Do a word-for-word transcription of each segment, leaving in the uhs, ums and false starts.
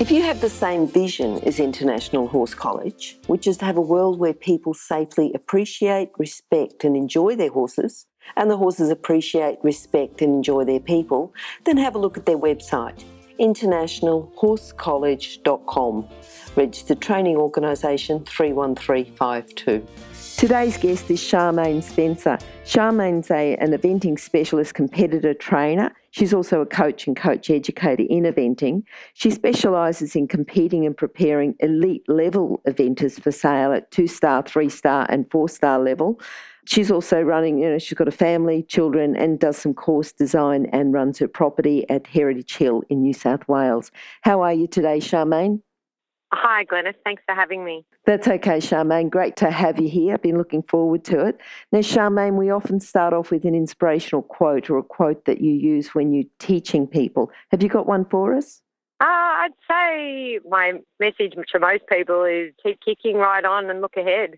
If you have the same vision as International Horse College, which is to have a world where people safely appreciate, respect and enjoy their horses, and the horses appreciate, respect and enjoy their people, then have a look at their website, international horse college dot com, registered training organisation three one three five two. Today's guest is Charmaine Spencer. Charmaine's a, an eventing specialist competitor trainer. She's also a coach and coach educator in eventing. She specialises in competing and preparing elite level eventers for sale at two-star, three-star and four-star level. She's also running, you know, she's got a family, children, and does some course design and runs her property at Heritage Hill in New South Wales. How are you today, Charmaine? Hi, Glenys. Thanks for having me. That's okay, Charmaine. Great to have you here. I've been looking forward to it. Now, Charmaine, we often start off with an inspirational quote or a quote that you use when you're teaching people. Have you got one for us? Uh, I'd say my message to most people is keep kicking right on and look ahead.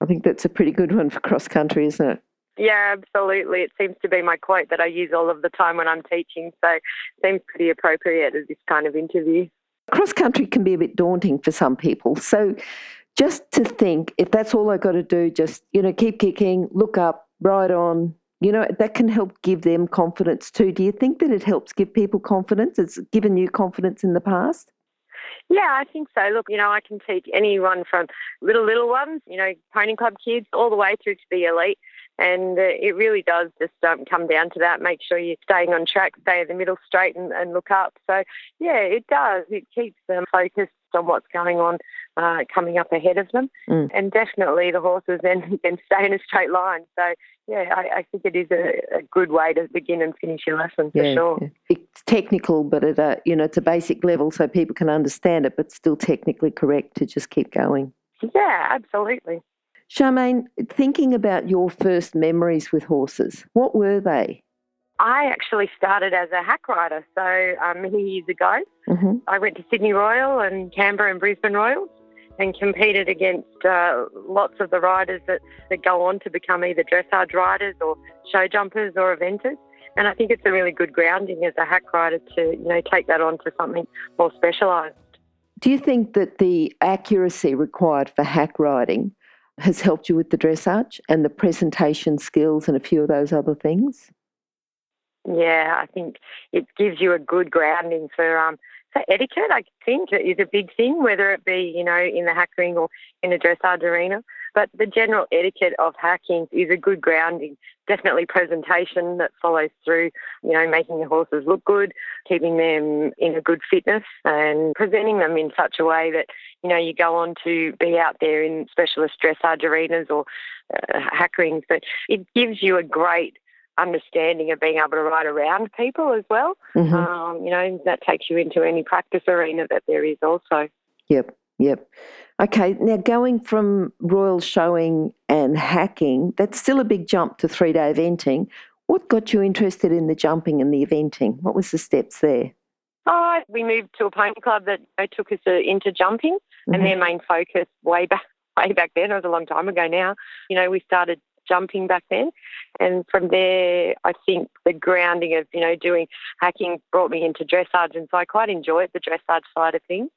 I think that's a pretty good one for cross-country, isn't it? Yeah, absolutely. It seems to be my quote that I use all of the time when I'm teaching, so it seems pretty appropriate at this kind of interview. Cross-country can be a bit daunting for some people. So just to think, if that's all I've got to do, just, you know, keep kicking, look up, ride on, you know, that can help give them confidence too. Do you think that it helps give people confidence? It's given you confidence in the past? Yeah, I think so. Look, you know, I can teach anyone from little, little ones, you know, pony club kids, all the way through to the elite. And uh, it really does just um, come down to that. Make sure you're staying on track, stay in the middle straight and, and look up. So, yeah, it does. It keeps them focused on what's going on uh, coming up ahead of them. Mm. And definitely the horses then can stay in a straight line. So, yeah, I, I think it is a, a good way to begin and finish your lesson for yeah, sure. Yeah. It's technical, but it uh, you know, it's a basic level so people can understand it, but still technically correct to just keep going. Yeah, absolutely. Charmaine, thinking about your first memories with horses, what were they? I actually started as a hack rider, so um, many years ago. Mm-hmm. I went to Sydney Royal and Canberra and Brisbane Royals and competed against uh, lots of the riders that, that go on to become either dressage riders or show jumpers or eventers. And I think it's a really good grounding as a hack rider to, you know, take that on to something more specialised. Do you think that the accuracy required for hack riding has helped you with the dressage and the presentation skills and a few of those other things? Yeah, I think it gives you a good grounding for um, for etiquette, I think, is a big thing, whether it be, you know, in the hack ring or in a dressage arena. But the general etiquette of hacking is a good grounding. Definitely presentation that follows through, you know, making the horses look good, keeping them in a good fitness and presenting them in such a way that, you know, you go on to be out there in specialist dressage arenas or uh, hack rings. But it gives you a great understanding of being able to ride around people as well. Mm-hmm. Um, you know, that takes you into any practice arena that there is also. Yep, yep. Okay, now going from royal showing and hacking, that's still a big jump to three-day eventing. What got you interested in the jumping and the eventing? What was the steps there? Oh, we moved to a pony club that took us into jumping, mm-hmm. and their main focus way back, way back then, it was a long time ago now, you know, we started jumping back then. And from there, I think the grounding of, you know, doing hacking brought me into dressage, and so I quite enjoyed the dressage side of things.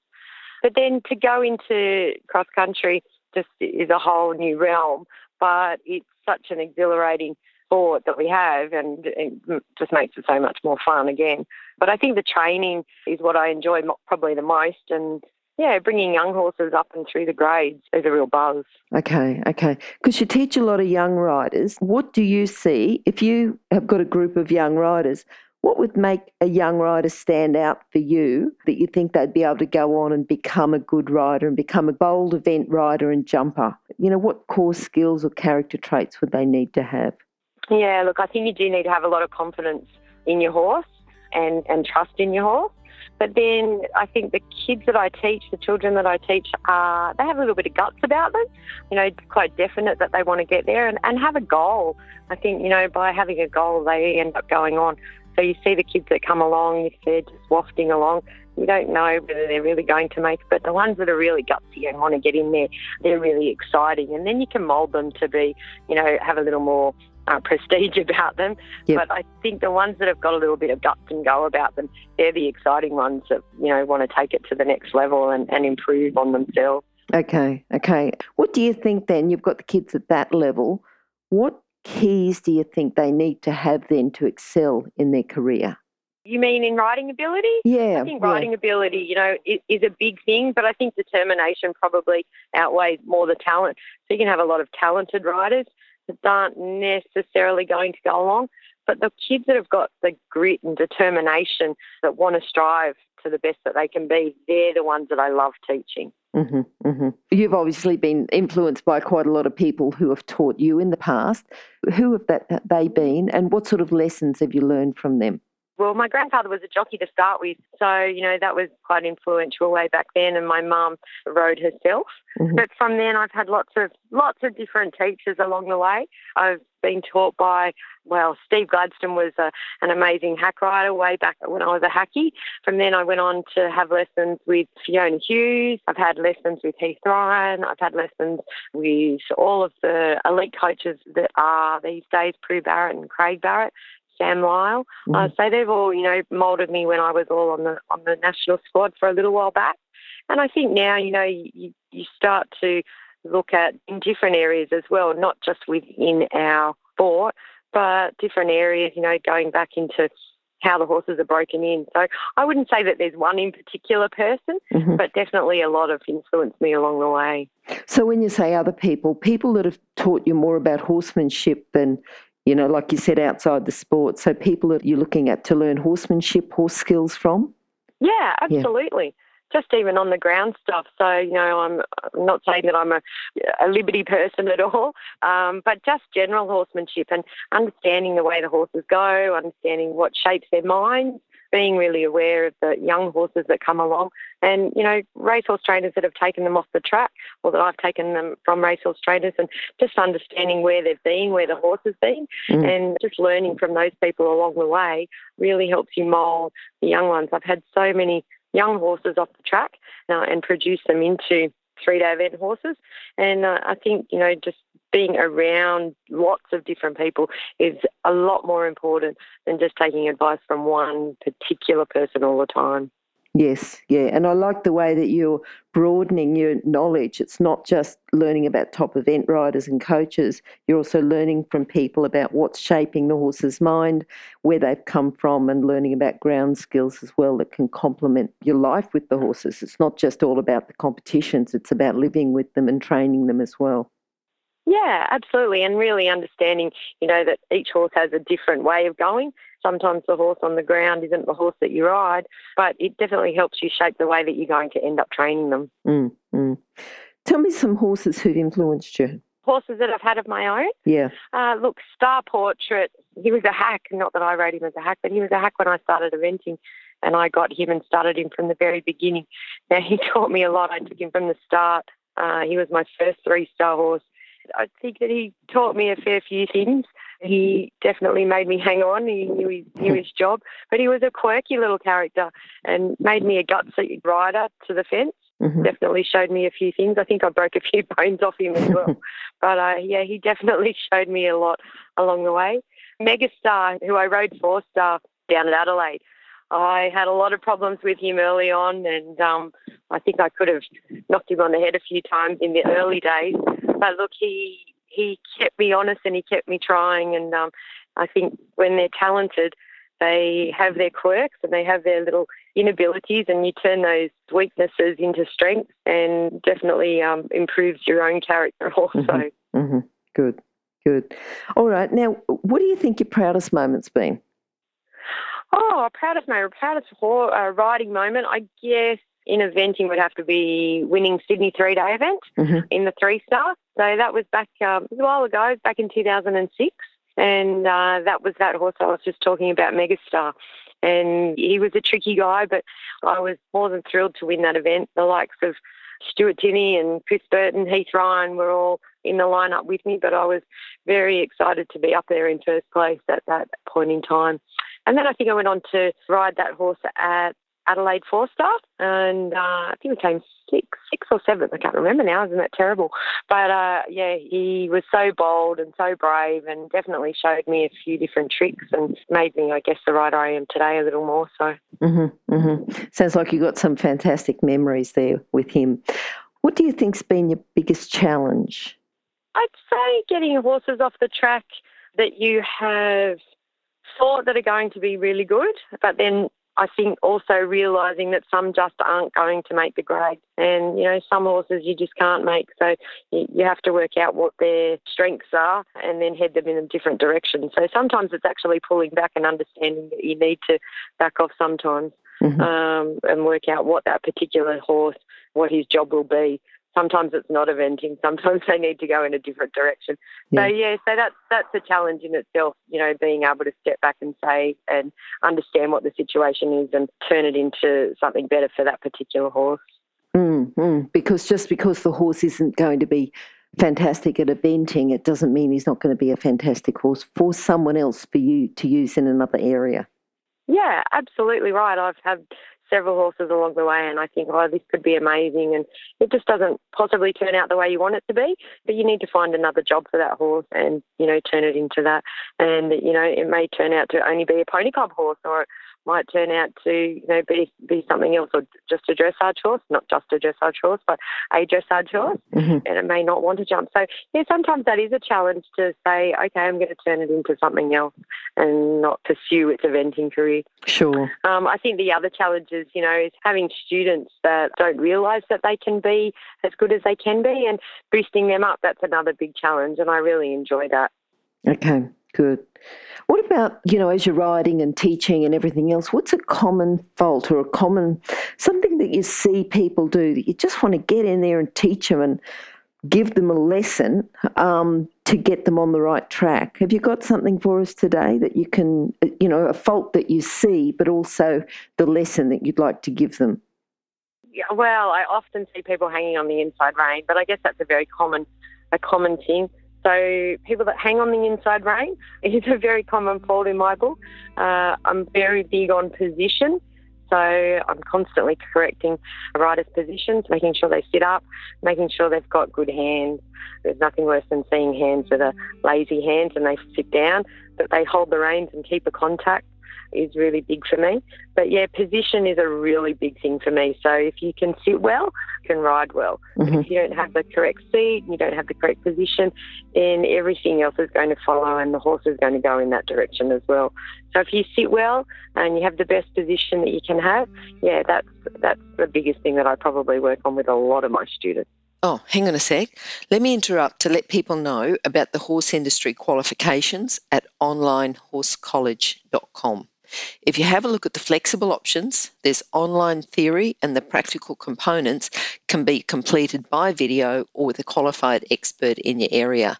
But then to go into cross-country just is a whole new realm, but it's such an exhilarating sport that we have, and it just makes it so much more fun again. But I think the training is what I enjoy probably the most, and yeah, bringing young horses up and through the grades is a real buzz. Okay, okay. Because you teach a lot of young riders. What do you see, if you have got a group of young riders, what would make a young rider stand out for you that you think they'd be able to go on and become a good rider and become a bold event rider and jumper? You know, what core skills or character traits would they need to have? Yeah, look, I think you do need to have a lot of confidence in your horse and, and trust in your horse. But then I think the kids that I teach, the children that I teach, uh, they have a little bit of guts about them. You know, it's quite definite that they want to get there and, and have a goal. I think, you know, by having a goal, they end up going on. So you see the kids that come along, if they're just wafting along, you don't know whether they're really going to make it. But the ones that are really gutsy and want to get in there, they're really exciting. And then you can mould them to be, you know, have a little more Uh, prestige about them. Yep. But I think the ones that have got a little bit of guts and go about them, they're the exciting ones that, you know, want to take it to the next level and, and improve on themselves. Okay, okay. What do you think then, you've got the kids at that level, what keys do you think they need to have then to excel in their career? You mean in riding ability? Yeah. I think riding yeah. ability, you know, is, is a big thing, but I think determination probably outweighs more the talent. So you can have a lot of talented riders that aren't necessarily going to go along, but the kids that have got the grit and determination that want to strive to the best that they can be, they're the ones that I love teaching. Mm-hmm, mm-hmm. You've obviously been influenced by quite a lot of people who have taught you in the past. Who have that, have they been, and what sort of lessons have you learned from them? Well, my grandfather was a jockey to start with, so, you know, that was quite influential way back then, and my mum rode herself. Mm-hmm. But from then I've had lots of lots of different teachers along the way. I've been taught by, well, Steve Gladstone was a, an amazing hack rider way back when I was a hacky. From then I went on to have lessons with Fiona Hughes. I've had lessons with Heath Ryan. I've had lessons with all of the elite coaches that are these days, Prue Barrett and Craig Barrett. Sam Lyle. Mm-hmm. Uh, so they've all, you know, moulded me when I was all on the on the national squad for a little while back. And I think now, you know, you, you start to look at in different areas as well, not just within our sport, but different areas, you know, going back into how the horses are broken in. So I wouldn't say that there's one in particular person, mm-hmm. but definitely a lot of influenced me along the way. So when you say other people, people that have taught you more about horsemanship than, you know, like you said, outside the sport. So people that you're looking at to learn horsemanship, horse skills from? Yeah, absolutely. Yeah. Just even on the ground stuff. So, you know, I'm not saying that I'm a, a liberty person at all, um, but just general horsemanship and understanding the way the horses go, understanding what shapes their minds, being really aware of the young horses that come along and, you know, racehorse trainers that have taken them off the track or that I've taken them from racehorse trainers and just understanding where they've been, where the horse has been mm. and just learning from those people along the way really helps you mould the young ones. I've had so many young horses off the track uh, and produced them into three-day event horses and uh, I think, you know, just being around lots of different people is a lot more important than just taking advice from one particular person all the time. Yes, yeah, and I like the way that you're broadening your knowledge. It's not just learning about top event riders and coaches. You're also learning from people about what's shaping the horse's mind, where they've come from, and learning about ground skills as well that can complement your life with the horses. It's not just all about the competitions. It's about living with them and training them as well. Yeah, absolutely, and really understanding, you know, that each horse has a different way of going. Sometimes the horse on the ground isn't the horse that you ride, but it definitely helps you shape the way that you're going to end up training them. Mm, mm. Tell me some horses who've influenced you. Horses that I've had of my own? Yeah. Uh, look, Star Portrait, he was a hack, not that I rode him as a hack, but he was a hack when I started eventing. And I got him and started him from the very beginning. Now, he taught me a lot. I took him from the start. Uh, he was my first three-star horse. I think that he taught me a fair few things. He definitely made me hang on. He knew his, knew his job. But he was a quirky little character and made me a gutsy rider to the fence. Mm-hmm. Definitely showed me a few things. I think I broke a few bones off him as well. but, uh, yeah, he definitely showed me a lot along the way. Megastar, who I rode four-star down at Adelaide, I had a lot of problems with him early on and um, I think I could have knocked him on the head a few times in the early days. But look, he he kept me honest and he kept me trying and um, I think when they're talented, they have their quirks and they have their little inabilities and you turn those weaknesses into strengths and definitely um, improves your own character also. Mm-hmm. Mm-hmm. Good, good. All right, now what do you think your proudest moment's been? Oh, proudest moment, proudest uh, riding moment, I guess in eventing would have to be winning Sydney three-day event mm-hmm. in the three-star. So that was back um, a while ago, back in two thousand six. And uh, that was that horse I was just talking about, Megastar. and he was a tricky guy, but I was more than thrilled to win that event. The likes of Stuart Tinney and Chris Burton, Heath Ryan were all in the lineup with me, but I was very excited to be up there in first place at that point in time. And then I think I went on to ride that horse at Adelaide Forster, and uh, I think we came sixth, sixth or seventh. I can't remember now. Isn't that terrible? But uh, yeah, he was so bold and so brave, and definitely showed me a few different tricks and made me, I guess, the rider I am today a little more so. Mm-hmm, mm-hmm. Sounds like you got some fantastic memories there with him. What do you think's been your biggest challenge? I'd say getting horses off the track that you have thought that are going to be really good, but then I think also realising that some just aren't going to make the grade, and, you know, some horses you just can't make. So you have to work out what their strengths are and then head them in a different direction. So sometimes it's actually pulling back and understanding that you need to back off sometimes, mm-hmm. um, and work out what that particular horse, what his job will be. Sometimes it's not eventing. Sometimes they need to go in a different direction. Yeah. So, yeah, so that's, that's a challenge in itself, you know, being able to step back and say and understand what the situation is and turn it into something better for that particular horse. Mm-hmm. Because just because the horse isn't going to be fantastic at eventing, it doesn't mean he's not going to be a fantastic horse for someone else, for you to use in another area. Yeah, absolutely right. I've had several horses along the way, and I think, oh, this could be amazing, and it just doesn't possibly turn out the way you want it to be, but you need to find another job for that horse and, you know, turn it into that. And, you know, it may turn out to only be a pony club horse, or it might turn out to, you know, be be something else, or just a dressage horse, not just a dressage horse, but a dressage horse, mm-hmm. and it may not want to jump. So, yeah, sometimes that is a challenge to say, okay, I'm going to turn it into something else and not pursue its eventing career. Sure. Um, I think the other challenge is, you know, is having students that don't realise that they can be as good as they can be, and boosting them up, that's another big challenge, and I really enjoy that. Okay, good. What about, you know, as you're riding and teaching and everything else, what's a common fault or a common, something that you see people do that you just want to get in there and teach them and give them a lesson um, to get them on the right track? Have you got something for us today that you can, you know, a fault that you see, but also the lesson that you'd like to give them? Yeah, well, I often see people hanging on the inside rein, but I guess that's a very common, a common thing. So people that hang on the inside rein is a very common fault in my book. Uh, I'm very big on position, so I'm constantly correcting a rider's positions, making sure they sit up, making sure they've got good hands. There's nothing worse than seeing hands that are lazy hands and they sit down, but they hold the reins and keep a contact is really big for me. But, yeah, position is a really big thing for me. So if you can sit well, you can ride well. Mm-hmm. But if you don't have the correct seat, you don't have the correct position, then everything else is going to follow and the horse is going to go in that direction as well. So if you sit well and you have the best position that you can have, yeah, that's that's the biggest thing that I probably work on with a lot of my students. Oh, hang on a sec. Let me interrupt to let people know about the horse industry qualifications at online horse college dot com. If you have a look at the flexible options, there's online theory and the practical components can be completed by video or with a qualified expert in your area.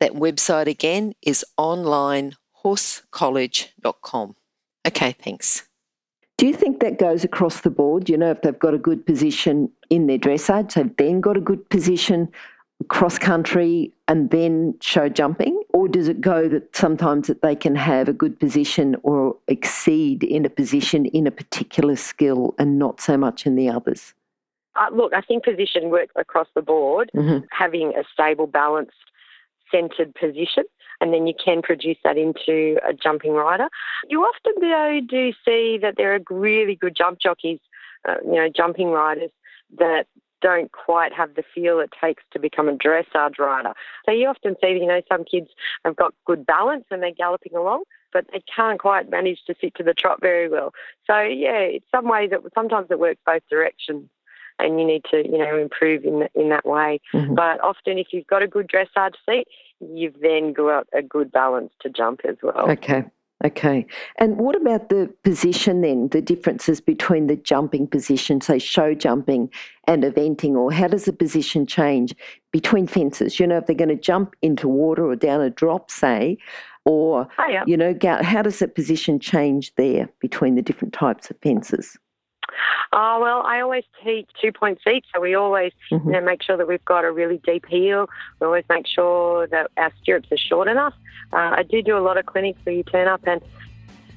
That website again is online horse college dot com. Okay, thanks. Do you think that goes across the board? You know, if they've got a good position in their dressage, they've then got a good position cross-country and then show jumping? Or does it go that sometimes that they can have a good position or exceed in a position in a particular skill and not so much in the others? Uh, look, I think position works across the board, mm-hmm. having a stable, balanced, centred position, and then you can produce that into a jumping rider. You often, though, do see that there are really good jump jockeys, uh, you know, jumping riders that don't quite have the feel it takes to become a dressage rider. So you often see, you know, some kids have got good balance and they're galloping along, but they can't quite manage to sit to the trot very well. So, yeah, it's some ways that sometimes it works both directions and you need to, you know, improve in, the, in that way. Mm-hmm. But often if you've got a good dressage seat, you've then got a good balance to jump as well. Okay. Okay. And what about the position then, the differences between the jumping position, say show jumping and eventing, or how does the position change between fences? You know, if they're going to jump into water or down a drop, say, or, oh, yeah. you know, gout? How does the position change there between the different types of fences? Oh, well, I always teach two-point seats, so we always mm-hmm. you know, make sure that we've got a really deep heel. We always make sure that our stirrups are short enough. Uh, I do do a lot of clinics where you turn up and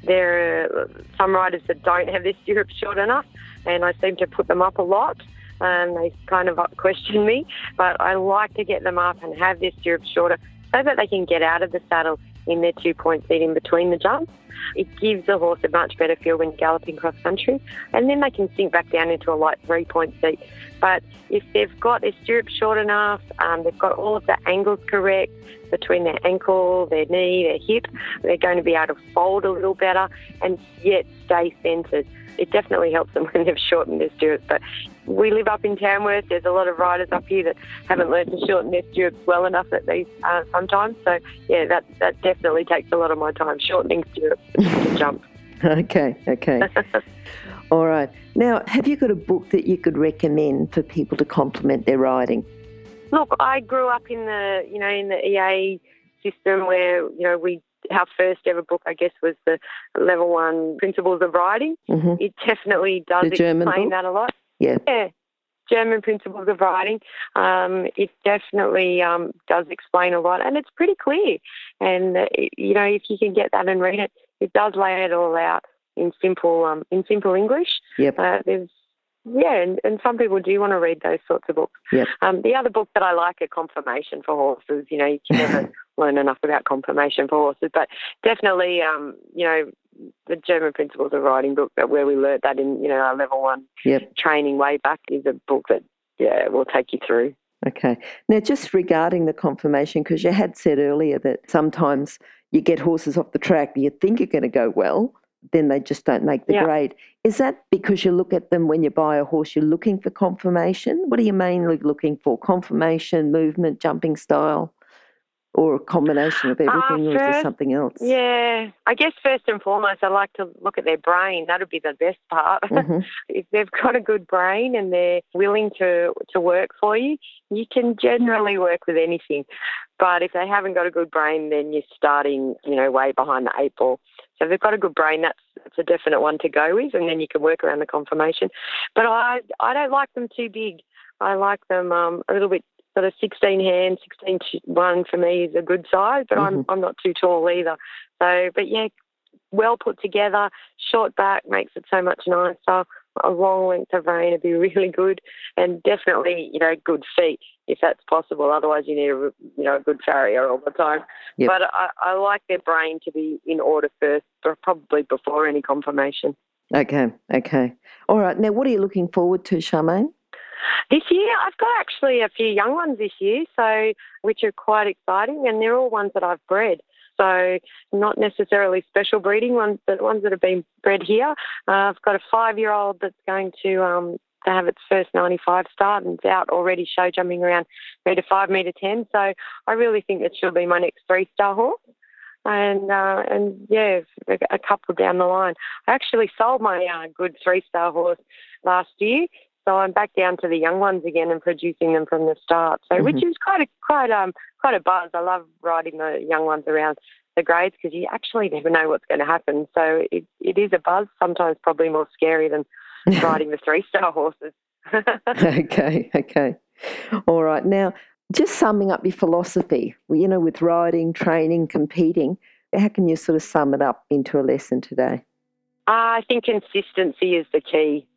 there are some riders that don't have their stirrups short enough, and I seem to put them up a lot. Um, they kind of question me, but I like to get them up and have their stirrups shorter so that they can get out of the saddle in their two-point seat in between the jumps. It gives the horse a much better feel when galloping cross-country, and then they can sink back down into a light three-point seat. But if they've got their stirrups short enough, um, they've got all of the angles correct between their ankle, their knee, their hip, they're going to be able to fold a little better and yet stay centred. It definitely helps them when they've shortened their stirrups. But we live up in Tamworth. There's a lot of riders up here that haven't learned to shorten their stirrups well enough at these uh, sometimes. So, yeah, that that definitely takes a lot of my time, shortening stirrups to jump. Okay, okay. All right. Now, have you got a book that you could recommend for people to complement their riding? Look, I grew up in the, you know, in the E A system where, you know, we... Our first ever book, I guess, was the Level One Principles of Riding. Mm-hmm. It definitely does explain that a lot. Yeah. Yeah. German Principles of Riding. Um, it definitely um, does explain a lot, and it's pretty clear. And, uh, it, you know, if you can get that and read it, it does lay it all out in simple um, in simple English. Yep. Uh, there's Yeah, and, and some people do want to read those sorts of books. Yep. Um, the other book that I like are Confirmation for Horses. You know, you can never learn enough about Confirmation for Horses, but definitely, um, you know, the German Principles of Riding book, that where we learnt that in, you know, our level one yep. training way back, is a book that, yeah, will take you through. Okay. Now, just regarding the confirmation, because you had said earlier that sometimes you get horses off the track that you think are going to go well, then they just don't make the yeah. grade. Is that because you look at them when you buy a horse, you're looking for confirmation? What are you mainly looking for? Confirmation, movement, jumping style, or a combination of everything, uh, or is there something else? Yeah, I guess first and foremost, I like to look at their brain. That would be the best part. Mm-hmm. If they've got a good brain and they're willing to, to work for you, you can generally work with anything. But if they haven't got a good brain, then you're starting, you know, way behind the eight ball. So if they've got a good brain, that's, that's a definite one to go with, and then you can work around the confirmation. But I I don't like them too big. I like them um, a little bit sort of sixteen hand, sixteen to one for me is a good size, but mm-hmm. I'm I'm not too tall either. So, but yeah, well put together, short back makes it so much nicer. A long length of rein would be really good, and definitely, you know, good feet if that's possible. Otherwise, you need a, you know, a good farrier all the time. Yep. But I, I like their brain to be in order first, probably before any confirmation. Okay, okay. All right. Now, what are you looking forward to, Charmaine? This year, I've got actually a few young ones this year, so which are quite exciting, and they're all ones that I've bred. So not necessarily special breeding ones, but ones that have been bred here. Uh, I've got a five-year-old that's going to um, to have its first ninety-five start, and it's out already show jumping around metre five, metre ten. So I really think that she'll be my next three-star horse. And, uh, and yeah, a, a couple down the line. I actually sold my uh, good three-star horse last year, so I'm back down to the young ones again and producing them from the start. So, mm-hmm. which is quite a quite um quite a buzz. I love riding the young ones around the grades because you actually never know what's going to happen. So it it is a buzz. Sometimes probably more scary than riding the three star horses. okay, okay, all right. Now, just summing up your philosophy, you know, with riding, training, competing, how can you sort of sum it up into a lesson today? I think consistency is the key.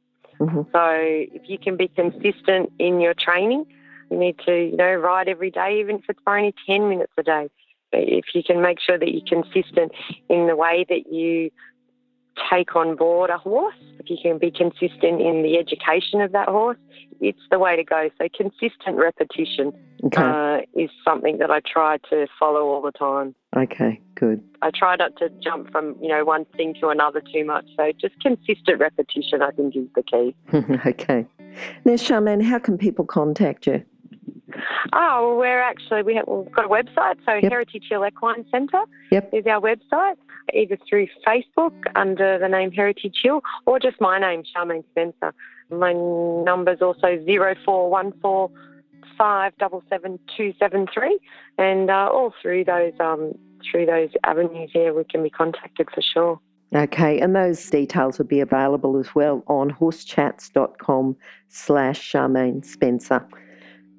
Mm-hmm. So if you can be consistent in your training, you need to, you know, ride every day, even if it's only ten minutes a day. But if you can make sure that you're consistent in the way that you take on board a horse, if you can be consistent in the education of that horse, it's the way to go. So consistent repetition okay. uh, is something that I try to follow all the time. Okay, good. I try not to jump from, you know, one thing to another too much. So just consistent repetition, I think, is the key. Okay. Now, Charmaine, how can people contact you? Oh, well, we're actually, we have, we've got a website, so yep. Heritage Hill Equine Centre yep. is our website, either through Facebook under the name Heritage Hill or just my name, Charmaine Spencer. My number's also zero four one four five seven seven two seven three, and uh, all through those um, through those avenues, yeah, we can be contacted for sure. Okay, and those details will be available as well on horsechats.com slash Charmaine Spencer.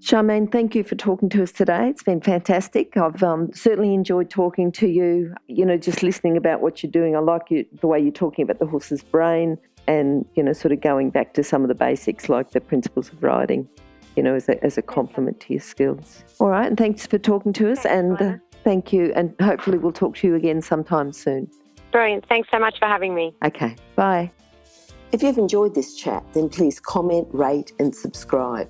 Charmaine, thank you for talking to us today. It's been fantastic. I've um, certainly enjoyed talking to you, you know, just listening about what you're doing. I like you, the way you're talking about the horse's brain and, you know, sort of going back to some of the basics like the principles of riding, you know, as a, as a complement to your skills. All right, and thanks for talking to us, thanks, and uh, thank you, and hopefully we'll talk to you again sometime soon. Brilliant. Thanks so much for having me. Okay, bye. If you've enjoyed this chat, then please comment, rate and subscribe.